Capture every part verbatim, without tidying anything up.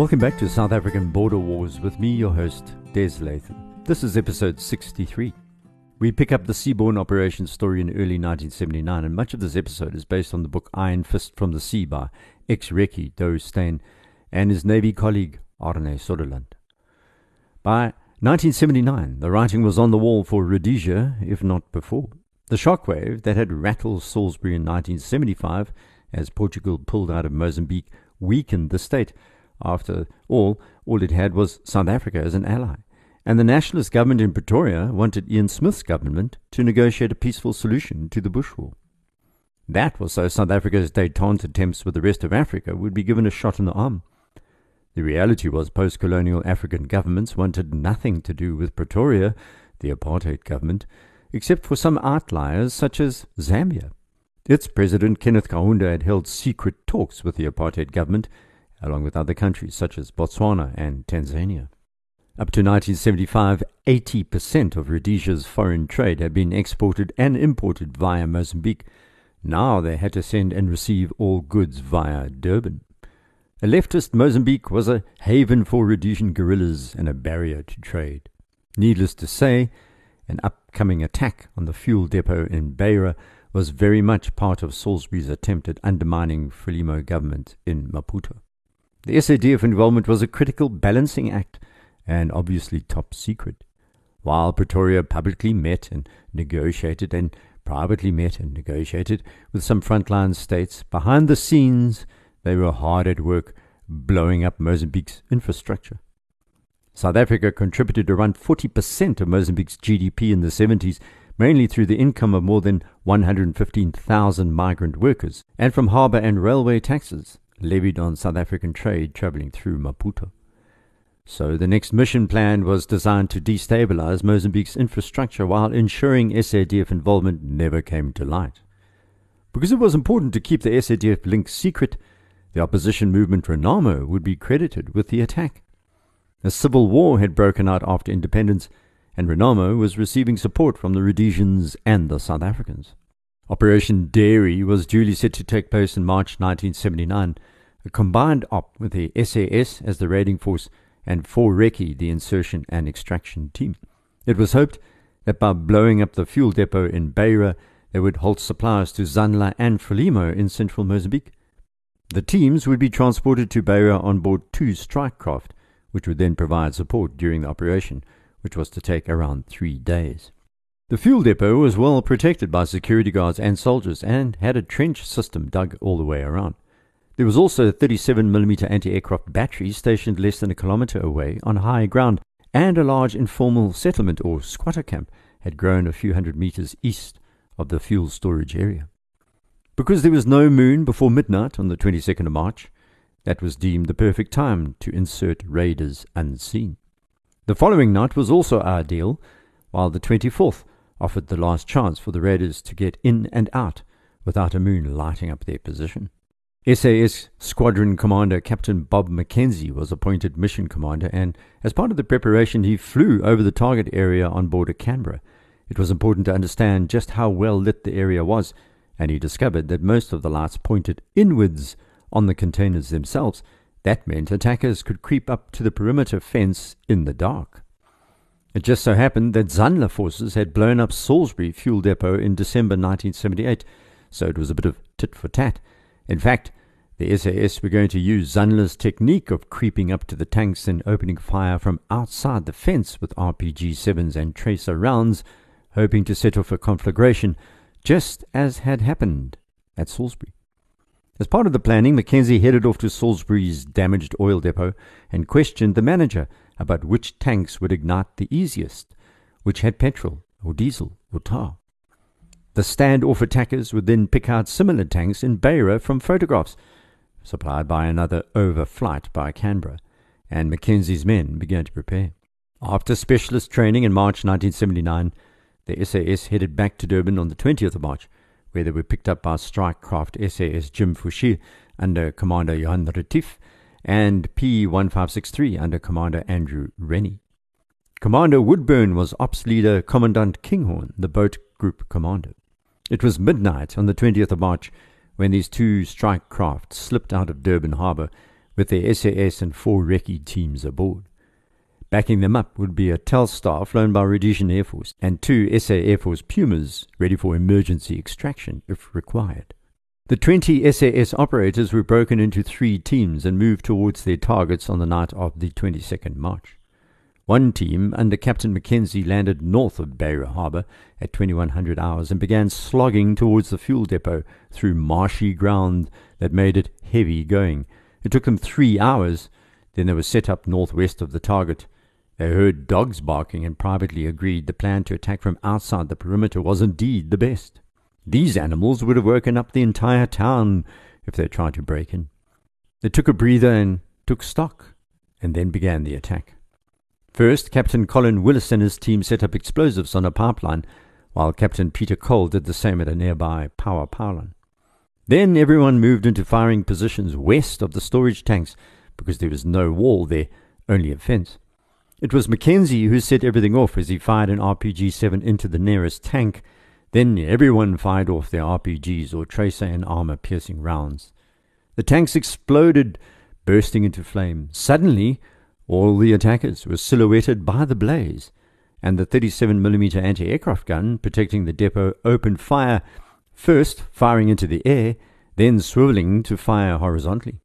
Welcome back to South African Border Wars with me, your host, Des Latham. This is episode sixty-three. We pick up the seaborne operation story in early nineteen seventy-nine, and much of this episode is based on the book Iron Fist from the Sea by ex-Recce Doe Steyn and his Navy colleague Arne Soderlund. By nineteen seventy-nine, the writing was on the wall for Rhodesia, if not before. The shockwave that had rattled Salisbury in nineteen seventy-five, as Portugal pulled out of Mozambique, weakened the state. After all, all it had was South Africa as an ally, and the nationalist government in Pretoria wanted Ian Smith's government to negotiate a peaceful solution to the Bush War. That was so South Africa's détente attempts with the rest of Africa would be given a shot in the arm. The reality was post-colonial African governments wanted nothing to do with Pretoria, the apartheid government, except for some outliers such as Zambia. Its president, Kenneth Kaunda, had held secret talks with the apartheid government, along with other countries such as Botswana and Tanzania. Up to nineteen seventy-five, eighty percent of Rhodesia's foreign trade had been exported and imported via Mozambique. Now they had to send and receive all goods via Durban. A leftist Mozambique was a haven for Rhodesian guerrillas and a barrier to trade. Needless to say, an upcoming attack on the fuel depot in Beira was very much part of Salisbury's attempt at undermining Frelimo government in Maputo. The S A D F involvement was a critical balancing act and obviously top secret. While Pretoria publicly met and negotiated and privately met and negotiated with some frontline states, behind the scenes they were hard at work blowing up Mozambique's infrastructure. South Africa contributed around forty percent of Mozambique's G D P in the seventies, mainly through the income of more than one hundred fifteen thousand migrant workers and from harbour and railway taxes levied on South African trade travelling through Maputo. So the next mission plan was designed to destabilise Mozambique's infrastructure while ensuring S A D F involvement never came to light. Because it was important to keep the S A D F link secret, the opposition movement Renamo would be credited with the attack. A civil war had broken out after independence, and Renamo was receiving support from the Rhodesians and the South Africans. Operation Dairy was duly set to take place in March nineteen seventy-nine, a combined op with the S A S as the raiding force and for Recce, the insertion and extraction team. It was hoped that by blowing up the fuel depot in Beira, they would halt supplies to Zanla and Frelimo in central Mozambique. The teams would be transported to Beira on board two strike craft, which would then provide support during the operation, which was to take around three days. The fuel depot was well protected by security guards and soldiers and had a trench system dug all the way around. There was also a thirty-seven millimeter anti-aircraft battery stationed less than a kilometre away on high ground, and a large informal settlement or squatter camp had grown a few hundred metres east of the fuel storage area. Because there was no moon before midnight on the twenty-second of March, that was deemed the perfect time to insert raiders unseen. The following night was also ideal, while the twenty-fourth offered the last chance for the raiders to get in and out without a moon lighting up their position. S A S Squadron Commander Captain Bob McKenzie was appointed Mission Commander, and as part of the preparation he flew over the target area on board a Canberra. It was important to understand just how well lit the area was, and he discovered that most of the lights pointed inwards on the containers themselves. That meant attackers could creep up to the perimeter fence in the dark. It just so happened that Zanla forces had blown up Salisbury fuel depot in December nineteen seventy-eight, so it was a bit of tit for tat. In fact, the S A S were going to use Zanla's technique of creeping up to the tanks and opening fire from outside the fence with R P G sevens and tracer rounds, hoping to set off a conflagration, just as had happened at Salisbury. As part of the planning, Mackenzie headed off to Salisbury's damaged oil depot and questioned the manager about which tanks would ignite the easiest, which had petrol or diesel or tar. The standoff attackers would then pick out similar tanks in Beira from photographs supplied by another overflight by Canberra, and Mackenzie's men began to prepare. After specialist training in March nineteen seventy-nine, the S A S headed back to Durban on the twentieth of March, where they were picked up by strike craft S A S Jim Fouchier under Commander Johann Retief, and P fifteen sixty-three under Commander Andrew Rennie. Commander Woodburn was Ops Leader Commandant Kinghorn, the boat group commander. It was midnight on the twentieth of March when these two strike craft slipped out of Durban harbour, with their S A S and four recce teams aboard. Backing them up would be a Telstar flown by Rhodesian Air Force and two S A Air Force Pumas ready for emergency extraction if required. The twenty S A S operators were broken into three teams and moved towards their targets on the night of the twenty-second of March. One team, under Captain McKenzie, landed north of Beira Harbour at twenty-one hundred hours and began slogging towards the fuel depot through marshy ground that made it heavy going. It took them three hours, then they were set up northwest of the target. They heard dogs barking and privately agreed the plan to attack from outside the perimeter was indeed the best. These animals would have woken up the entire town if they tried to break in. They took a breather and took stock, and then began the attack. First, Captain Colin Willis and his team set up explosives on a pipeline, while Captain Peter Cole did the same at a nearby power pylon. Then everyone moved into firing positions west of the storage tanks, because there was no wall there, only a fence. It was McKenzie who set everything off as he fired an R P G seven into the nearest tank. Then everyone fired off their R P Gs or tracer and armor-piercing rounds. The tanks exploded, bursting into flame. Suddenly, all the attackers were silhouetted by the blaze, and the thirty-seven millimeter anti-aircraft gun protecting the depot opened fire, first firing into the air, then swiveling to fire horizontally.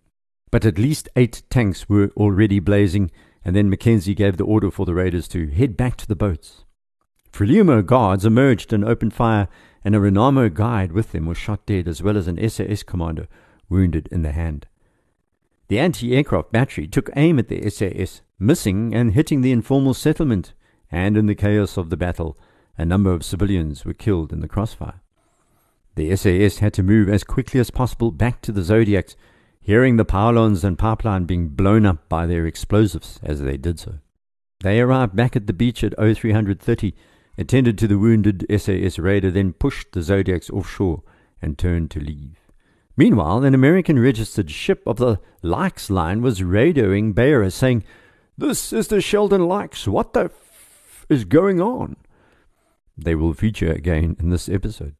But at least eight tanks were already blazing, and then McKenzie gave the order for the raiders to head back to the boats. Frelimo guards emerged and opened fire, and a Renamo guide with them was shot dead, as well as an S A S commander wounded in the hand. The anti-aircraft battery took aim at the S A S, missing and hitting the informal settlement, and in the chaos of the battle, a number of civilians were killed in the crossfire. The S A S had to move as quickly as possible back to the Zodiacs, hearing the pylons and pipeline being blown up by their explosives as they did so. They arrived back at the beach at oh three thirty, attended to the wounded S A S raider, then pushed the Zodiacs offshore and turned to leave. Meanwhile, an American-registered ship of the Lykes line was radioing Beira, saying, "This is the Sheldon Lykes. What the f*** is going on?" They will feature again in this episode.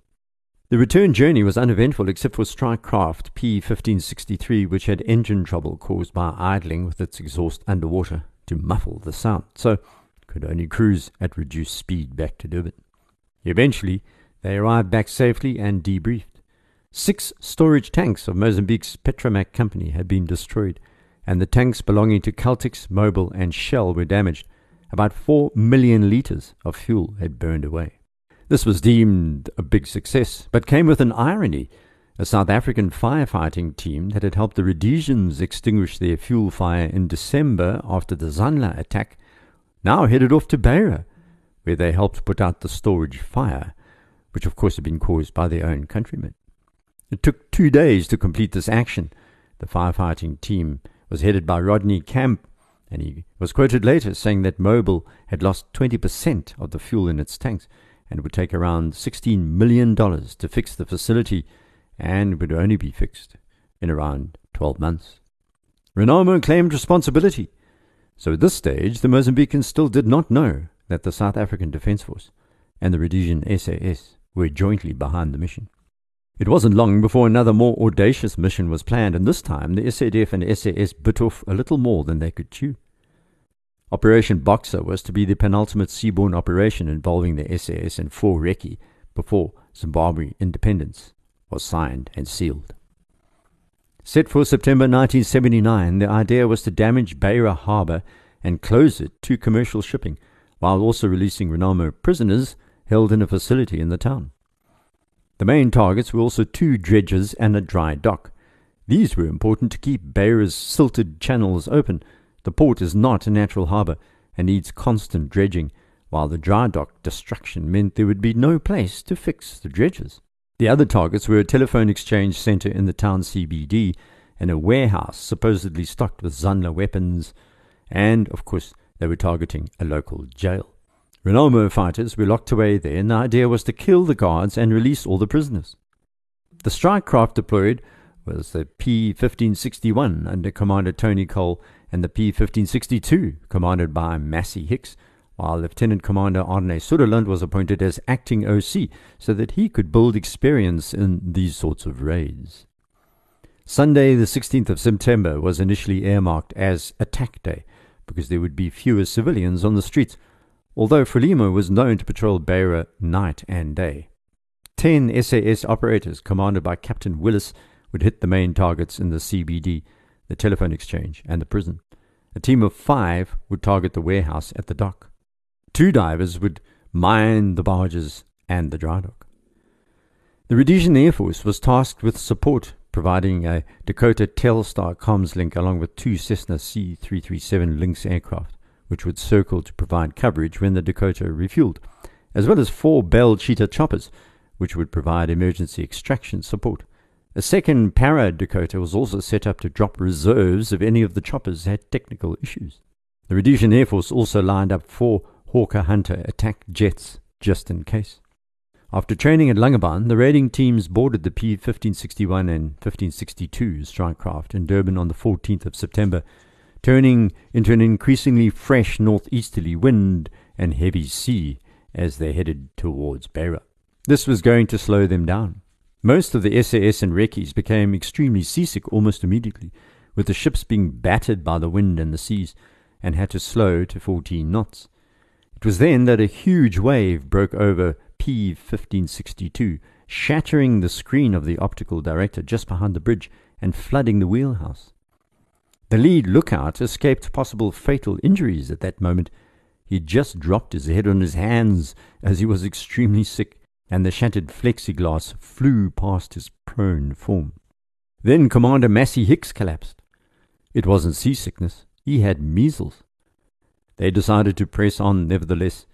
The return journey was uneventful except for strike craft P fifteen sixty-three, which had engine trouble caused by idling with its exhaust underwater to muffle the sound, so could only cruise at reduced speed back to Durban. Eventually, they arrived back safely and debriefed. Six storage tanks of Mozambique's Petromac company had been destroyed, and the tanks belonging to Caltex, Mobil and Shell were damaged. About four million litres of fuel had burned away. This was deemed a big success, but came with an irony. A South African firefighting team that had helped the Rhodesians extinguish their fuel fire in December after the Zanla attack now headed off to Beira, where they helped put out the storage fire, which of course had been caused by their own countrymen. It took two days to complete this action. The firefighting team was headed by Rodney Camp, and he was quoted later saying that Mobil had lost twenty percent of the fuel in its tanks and would take around sixteen million dollars to fix the facility, and would only be fixed in around twelve months. Renamo claimed responsibility. So at this stage, the Mozambicans still did not know that the South African Defence Force and the Rhodesian S A S were jointly behind the mission. It wasn't long before another more audacious mission was planned, and this time the S A D F and S A S bit off a little more than they could chew. Operation Boxer was to be the penultimate seaborne operation involving the S A S and four recce before Zimbabwe independence was signed and sealed. Set for September nineteen seventy-nine, the idea was to damage Beira Harbour and close it to commercial shipping, while also releasing Renamo prisoners held in a facility in the town. The main targets were also two dredges and a dry dock. These were important to keep Beira's silted channels open. The port is not a natural harbour and needs constant dredging, while the dry dock destruction meant there would be no place to fix the dredges. The other targets were a telephone exchange centre in the town C B D and a warehouse supposedly stocked with Zanla weapons, and, of course, they were targeting a local jail. Renamo fighters were locked away there, and the idea was to kill the guards and release all the prisoners. The strike craft deployed was the P fifteen sixty-one under Commander Tony Cole and the P fifteen sixty-two commanded by Massey Hicks, while Lieutenant Commander Arne Soderlund was appointed as acting O C so that he could build experience in these sorts of raids. Sunday, the sixteenth of September, was initially earmarked as Attack Day because there would be fewer civilians on the streets, although Frelimo was known to patrol Beira night and day. Ten S A S operators, commanded by Captain Willis, would hit the main targets in the C B D, the telephone exchange, and the prison. A team of five would target the warehouse at the dock. Two divers would mine the barges and the dry dock. The Rhodesian Air Force was tasked with support, providing a Dakota Telstar comms link along with two Cessna C three thirty-seven Lynx aircraft, which would circle to provide coverage when the Dakota refueled, as well as four Bell Cheetah choppers, which would provide emergency extraction support. A second para-Dakota was also set up to drop reserves if any of the choppers had technical issues. The Rhodesian Air Force also lined up four Hawker Hunter attack jets, just in case. After training at Langeban, the raiding teams boarded the P fifteen sixty-one and fifteen sixty-two strike craft in Durban on the fourteenth of September, turning into an increasingly fresh northeasterly wind and heavy sea as they headed towards Beira. This was going to slow them down. Most of the S A S and Recces became extremely seasick almost immediately, with the ships being battered by the wind and the seas, and had to slow to fourteen knots. It was then that a huge wave broke over P fifteen sixty-two, shattering the screen of the optical director just behind the bridge and flooding the wheelhouse. The lead lookout escaped possible fatal injuries at that moment. He just dropped his head on his hands as he was extremely sick, and the shattered flexiglass flew past his prone form. Then Commander Massey Hicks collapsed. It wasn't seasickness, he had measles. They decided to press on nevertheless,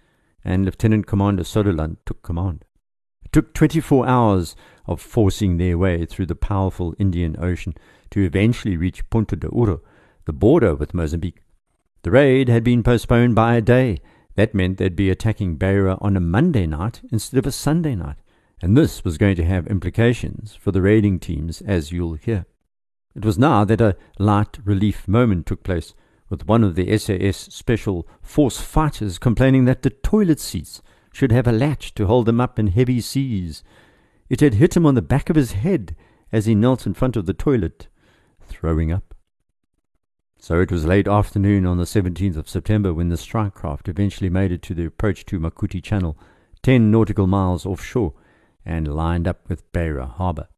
and Lieutenant Commander Soderlund took command. It took twenty-four hours of forcing their way through the powerful Indian Ocean to eventually reach Punta de Ouro, the border with Mozambique. The raid had been postponed by a day. That meant they'd be attacking Beira on a Monday night instead of a Sunday night, and this was going to have implications for the raiding teams, as you'll hear. It was now that a light relief moment took place, with one of the S A S Special Force fighters complaining that the toilet seats should have a latch to hold them up in heavy seas. It had hit him on the back of his head as he knelt in front of the toilet, throwing up. So it was late afternoon on the seventeenth of September when the strike craft eventually made it to the approach to Makuti Channel, ten nautical miles offshore, and lined up with Beira Harbour.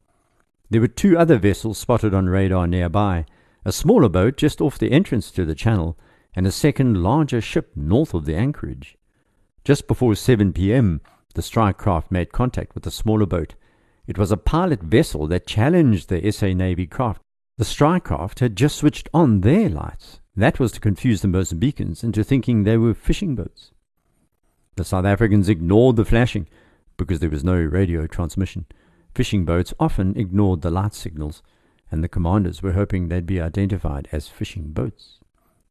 There were two other vessels spotted on radar nearby, a smaller boat just off the entrance to the channel, and a second larger ship north of the anchorage. Just before seven p.m., the strike craft made contact with the smaller boat. It was a pilot vessel that challenged the S A Navy craft. The strike craft had just switched on their lights. That was to confuse the Mozambicans into thinking they were fishing boats. The South Africans ignored the flashing because there was no radio transmission. Fishing boats often ignored the light signals, and the commanders were hoping they'd be identified as fishing boats.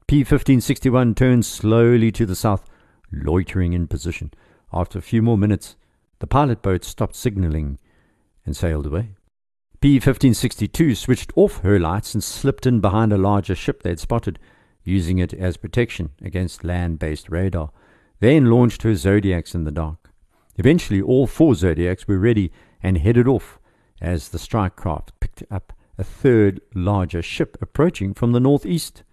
P fifteen sixty-one turned slowly to the south, loitering in position. After a few more minutes, the pilot boat stopped signalling and sailed away. P fifteen sixty-two switched off her lights and slipped in behind a larger ship they'd spotted, using it as protection against land-based radar, then launched her Zodiacs in the dark. Eventually, all four Zodiacs were ready and headed off as the strike craft picked up a third larger ship approaching from the northeast.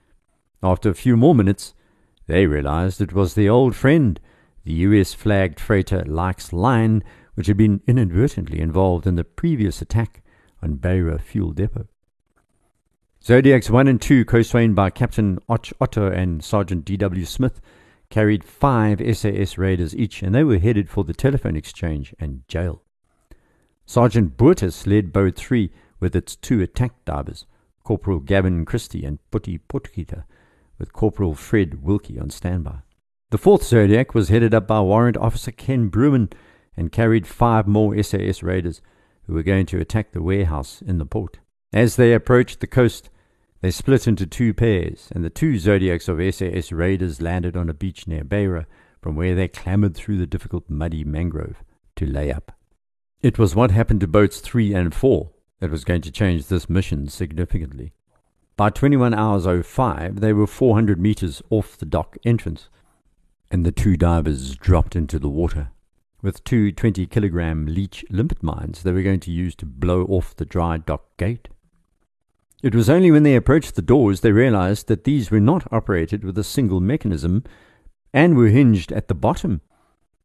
After a few more minutes, they realized it was their old friend, the U S-flagged freighter Lykes Line, which had been inadvertently involved in the previous attack on Beira Fuel Depot. Zodiacs one and two, co-swained by Captain Och Otto and Sergeant D W Smith, carried five S A S raiders each, and they were headed for the telephone exchange and jail. Sergeant Boertus led Boat three with its two attack divers, Corporal Gavin Christie and Putty Putkita, with Corporal Fred Wilkie on standby. The fourth Zodiac was headed up by Warrant Officer Ken Bruman and carried five more S A S raiders, who were going to attack the warehouse in the port. As they approached the coast, they split into two pairs, and the two Zodiacs of S A S raiders landed on a beach near Beira, from where they clambered through the difficult muddy mangrove to lay up. It was what happened to boats three and four that was going to change this mission significantly. By twenty-one hours oh five, they were four hundred meters off the dock entrance, and the two divers dropped into the water with two twenty kilogram leech limpet mines they were going to use to blow off the dry dock gate. It was only when they approached the doors they realized that these were not operated with a single mechanism and were hinged at the bottom.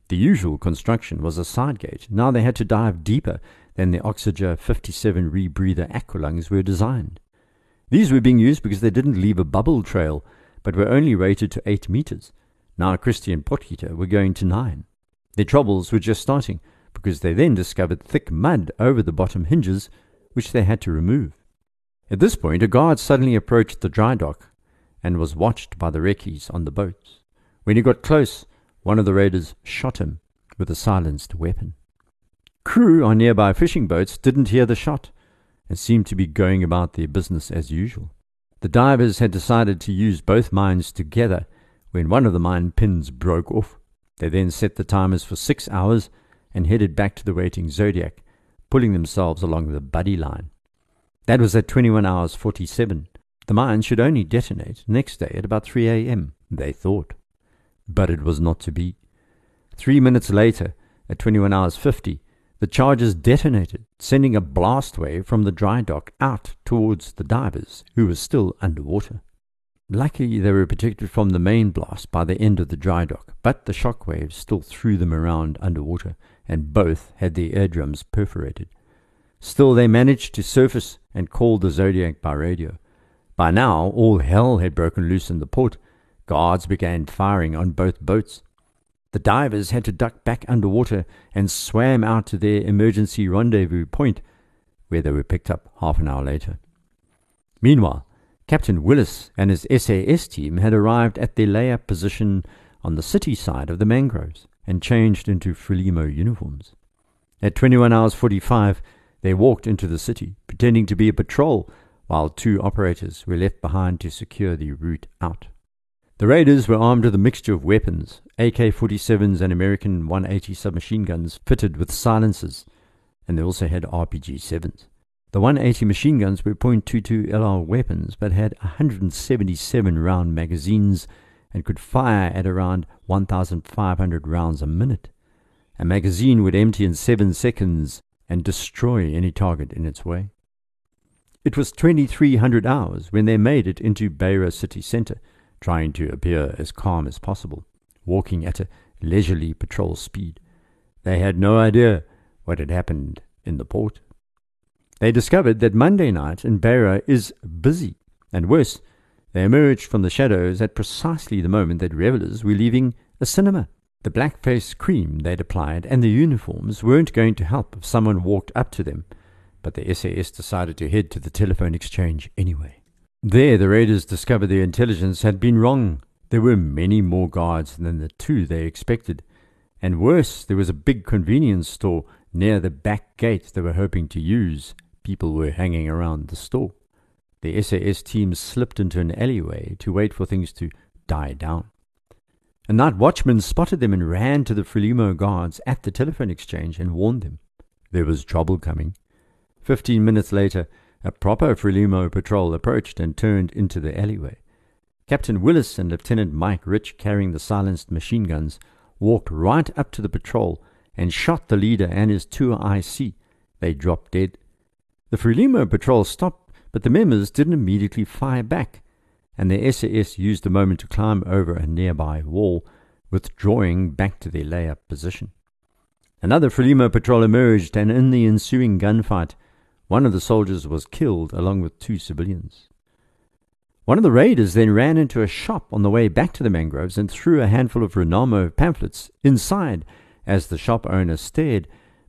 The usual construction was a side gate. Now they had to dive deeper than the Oxygen fifty-seven rebreather aqualungs were designed. These were being used because they didn't leave a bubble trail, but were only rated to eight meters. Now Christie and Putkita were going to nine. Their troubles were just starting, because they then discovered thick mud over the bottom hinges, which they had to remove. At this point, a guard suddenly approached the dry dock and was watched by the Recces on the boats. When he got close, one of the raiders shot him with a silenced weapon. Crew on nearby fishing boats didn't hear the shot and seemed to be going about their business as usual. The divers had decided to use both mines together when one of the mine pins broke off. They then set the timers for six hours and headed back to the waiting Zodiac, pulling themselves along the buddy line. That was at twenty-one hours forty-seven. The mine should only detonate next day at about three a.m., they thought. But it was not to be. Three minutes later, at twenty-one hours fifty, the charges detonated, sending a blast wave from the dry dock out towards the divers, who were still underwater. Luckily, they were protected from the main blast by the end of the dry dock, but the shock waves still threw them around underwater, and both had their eardrums perforated. Still, they managed to surface and called the Zodiac by radio. By now, all hell had broken loose in the port. Guards began firing on both boats. The divers had to duck back underwater and swam out to their emergency rendezvous point, where they were picked up half an hour later. Meanwhile, Captain Willis and his S A S team had arrived at their lay-up position on the city side of the mangroves and changed into Frelimo uniforms. At twenty-one hours forty-five, they walked into the city, pretending to be a patrol, while two operators were left behind to secure the route out. The raiders were armed with a mixture of weapons, A K forty-sevens and American one eighty submachine guns fitted with silencers, and they also had R P G sevens. The one eighty machine guns were point two two L R weapons, but had one hundred seventy-seven round magazines and could fire at around one thousand five hundred rounds a minute. A magazine would empty in seven seconds and destroy any target in its way. It was twenty-three hundred hours when they made it into Beira city centre, trying to appear as calm as possible, walking at a leisurely patrol speed. They had no idea what had happened in the port. They discovered that Monday night in Beira is busy, and worse, they emerged from the shadows at precisely the moment that revellers were leaving a cinema. The blackface cream they'd applied and the uniforms weren't going to help if someone walked up to them, but the S A S decided to head to the telephone exchange anyway. There, the raiders discovered their intelligence had been wrong. There were many more guards than the two they expected. And worse, there was a big convenience store near the back gate they were hoping to use. People were hanging around the store. The S A S team slipped into an alleyway to wait for things to die down. A night watchman spotted them and ran to the Frelimo guards at the telephone exchange and warned them. There was trouble coming. Fifteen minutes later, a proper Frelimo patrol approached and turned into the alleyway. Captain Willis and Lieutenant Mike Rich, carrying the silenced machine guns, walked right up to the patrol and shot the leader and his two I C. They dropped dead. The Frelimo patrol stopped, but the members didn't immediately fire back, and the S A S used the moment to climb over a nearby wall, withdrawing back to their lay-up position. Another Frelimo patrol emerged, and in the ensuing gunfight, one of the soldiers was killed along with two civilians. One of the raiders then ran into a shop on the way back to the mangroves and threw a handful of Renamo pamphlets inside as the shop owner stared,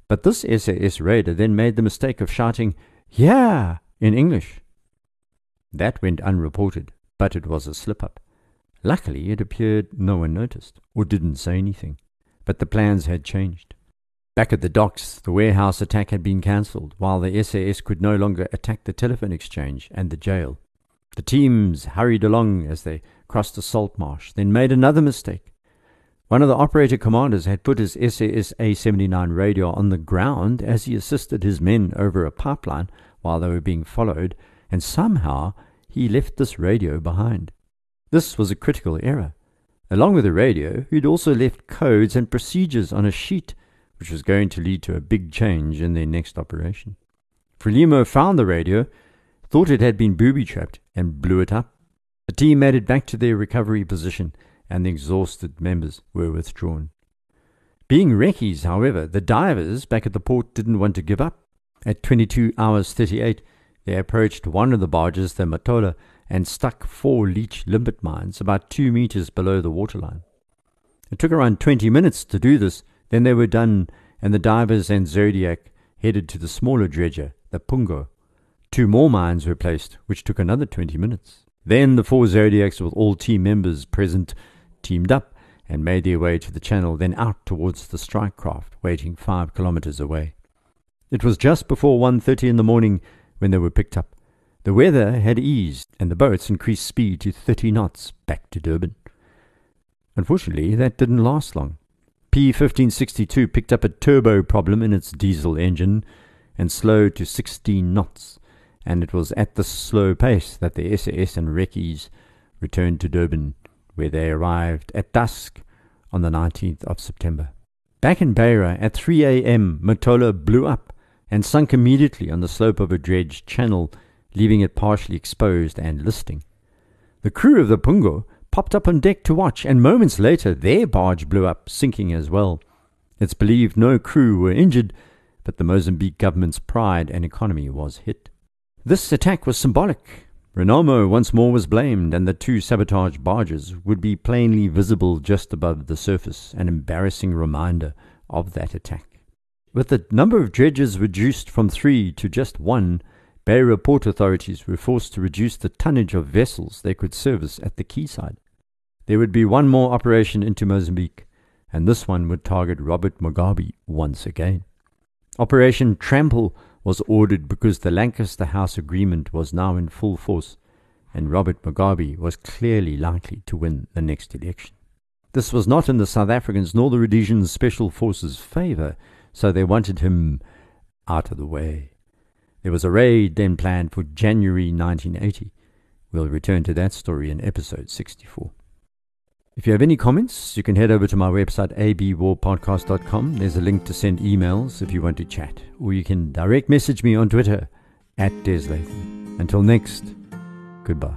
but this S A S raider then made the mistake of shouting, "Yeah!" in English. That went unreported, but it was a slip-up. Luckily, it appeared no one noticed or didn't say anything, but the plans had changed. Back at the docks, the warehouse attack had been cancelled, while the S A S could no longer attack the telephone exchange and the jail. The teams hurried along as they crossed a salt marsh, then made another mistake. One of the operator commanders had put his S A S A seventy-nine radio on the ground as he assisted his men over a pipeline while they were being followed, and somehow he left this radio behind. This was a critical error. Along with the radio, he'd also left codes and procedures on a sheet, which was going to lead to a big change in their next operation. Frelimo found the radio, thought it had been booby-trapped and blew it up. The team made it back to their recovery position and the exhausted members were withdrawn. Being recce's, however, the divers back at the port didn't want to give up. At twenty-two hours thirty-eight, they approached one of the barges, the Matola, and stuck four leech limpet mines about two meters below the waterline. It took around twenty minutes to do this, then they were done, and the divers and Zodiac headed to the smaller dredger, the Pungo. Two more mines were placed, which took another twenty minutes. Then the four Zodiacs, with all team members present, teamed up and made their way to the channel, then out towards the strike craft, waiting five kilometers away. It was just before one thirty in the morning when they were picked up. The weather had eased, and the boats increased speed to thirty knots back to Durban. Unfortunately, that didn't last long. P fifteen sixty-two picked up a turbo problem in its diesel engine and slowed to sixteen knots, and it was at this slow pace that the S A S and Recces returned to Durban, where they arrived at dusk on the nineteenth of September. Back in Beira at three a.m., Matola blew up and sunk immediately on the slope of a dredged channel, leaving it partially exposed and listing. The crew of the Pungo popped up on deck to watch, and moments later their barge blew up, sinking as well. It's believed no crew were injured, but the Mozambique government's pride and economy was hit. This attack was symbolic. Renamo once more was blamed, and the two sabotaged barges would be plainly visible just above the surface, an embarrassing reminder of that attack. With the number of dredges reduced from three to just one, Beira port authorities were forced to reduce the tonnage of vessels they could service at the quayside. There would be one more operation into Mozambique, and this one would target Robert Mugabe once again. Operation Trample was ordered because the Lancaster House Agreement was now in full force, and Robert Mugabe was clearly likely to win the next election. This was not in the South Africans' nor the Rhodesian Special Forces' favour, so they wanted him out of the way. There was a raid then planned for January nineteen eighty. We'll return to that story in episode sixty-four. If you have any comments, you can head over to my website, a b war podcast dot com. There's a link to send emails if you want to chat, or you can direct message me on Twitter at Des Latham. Until next, goodbye.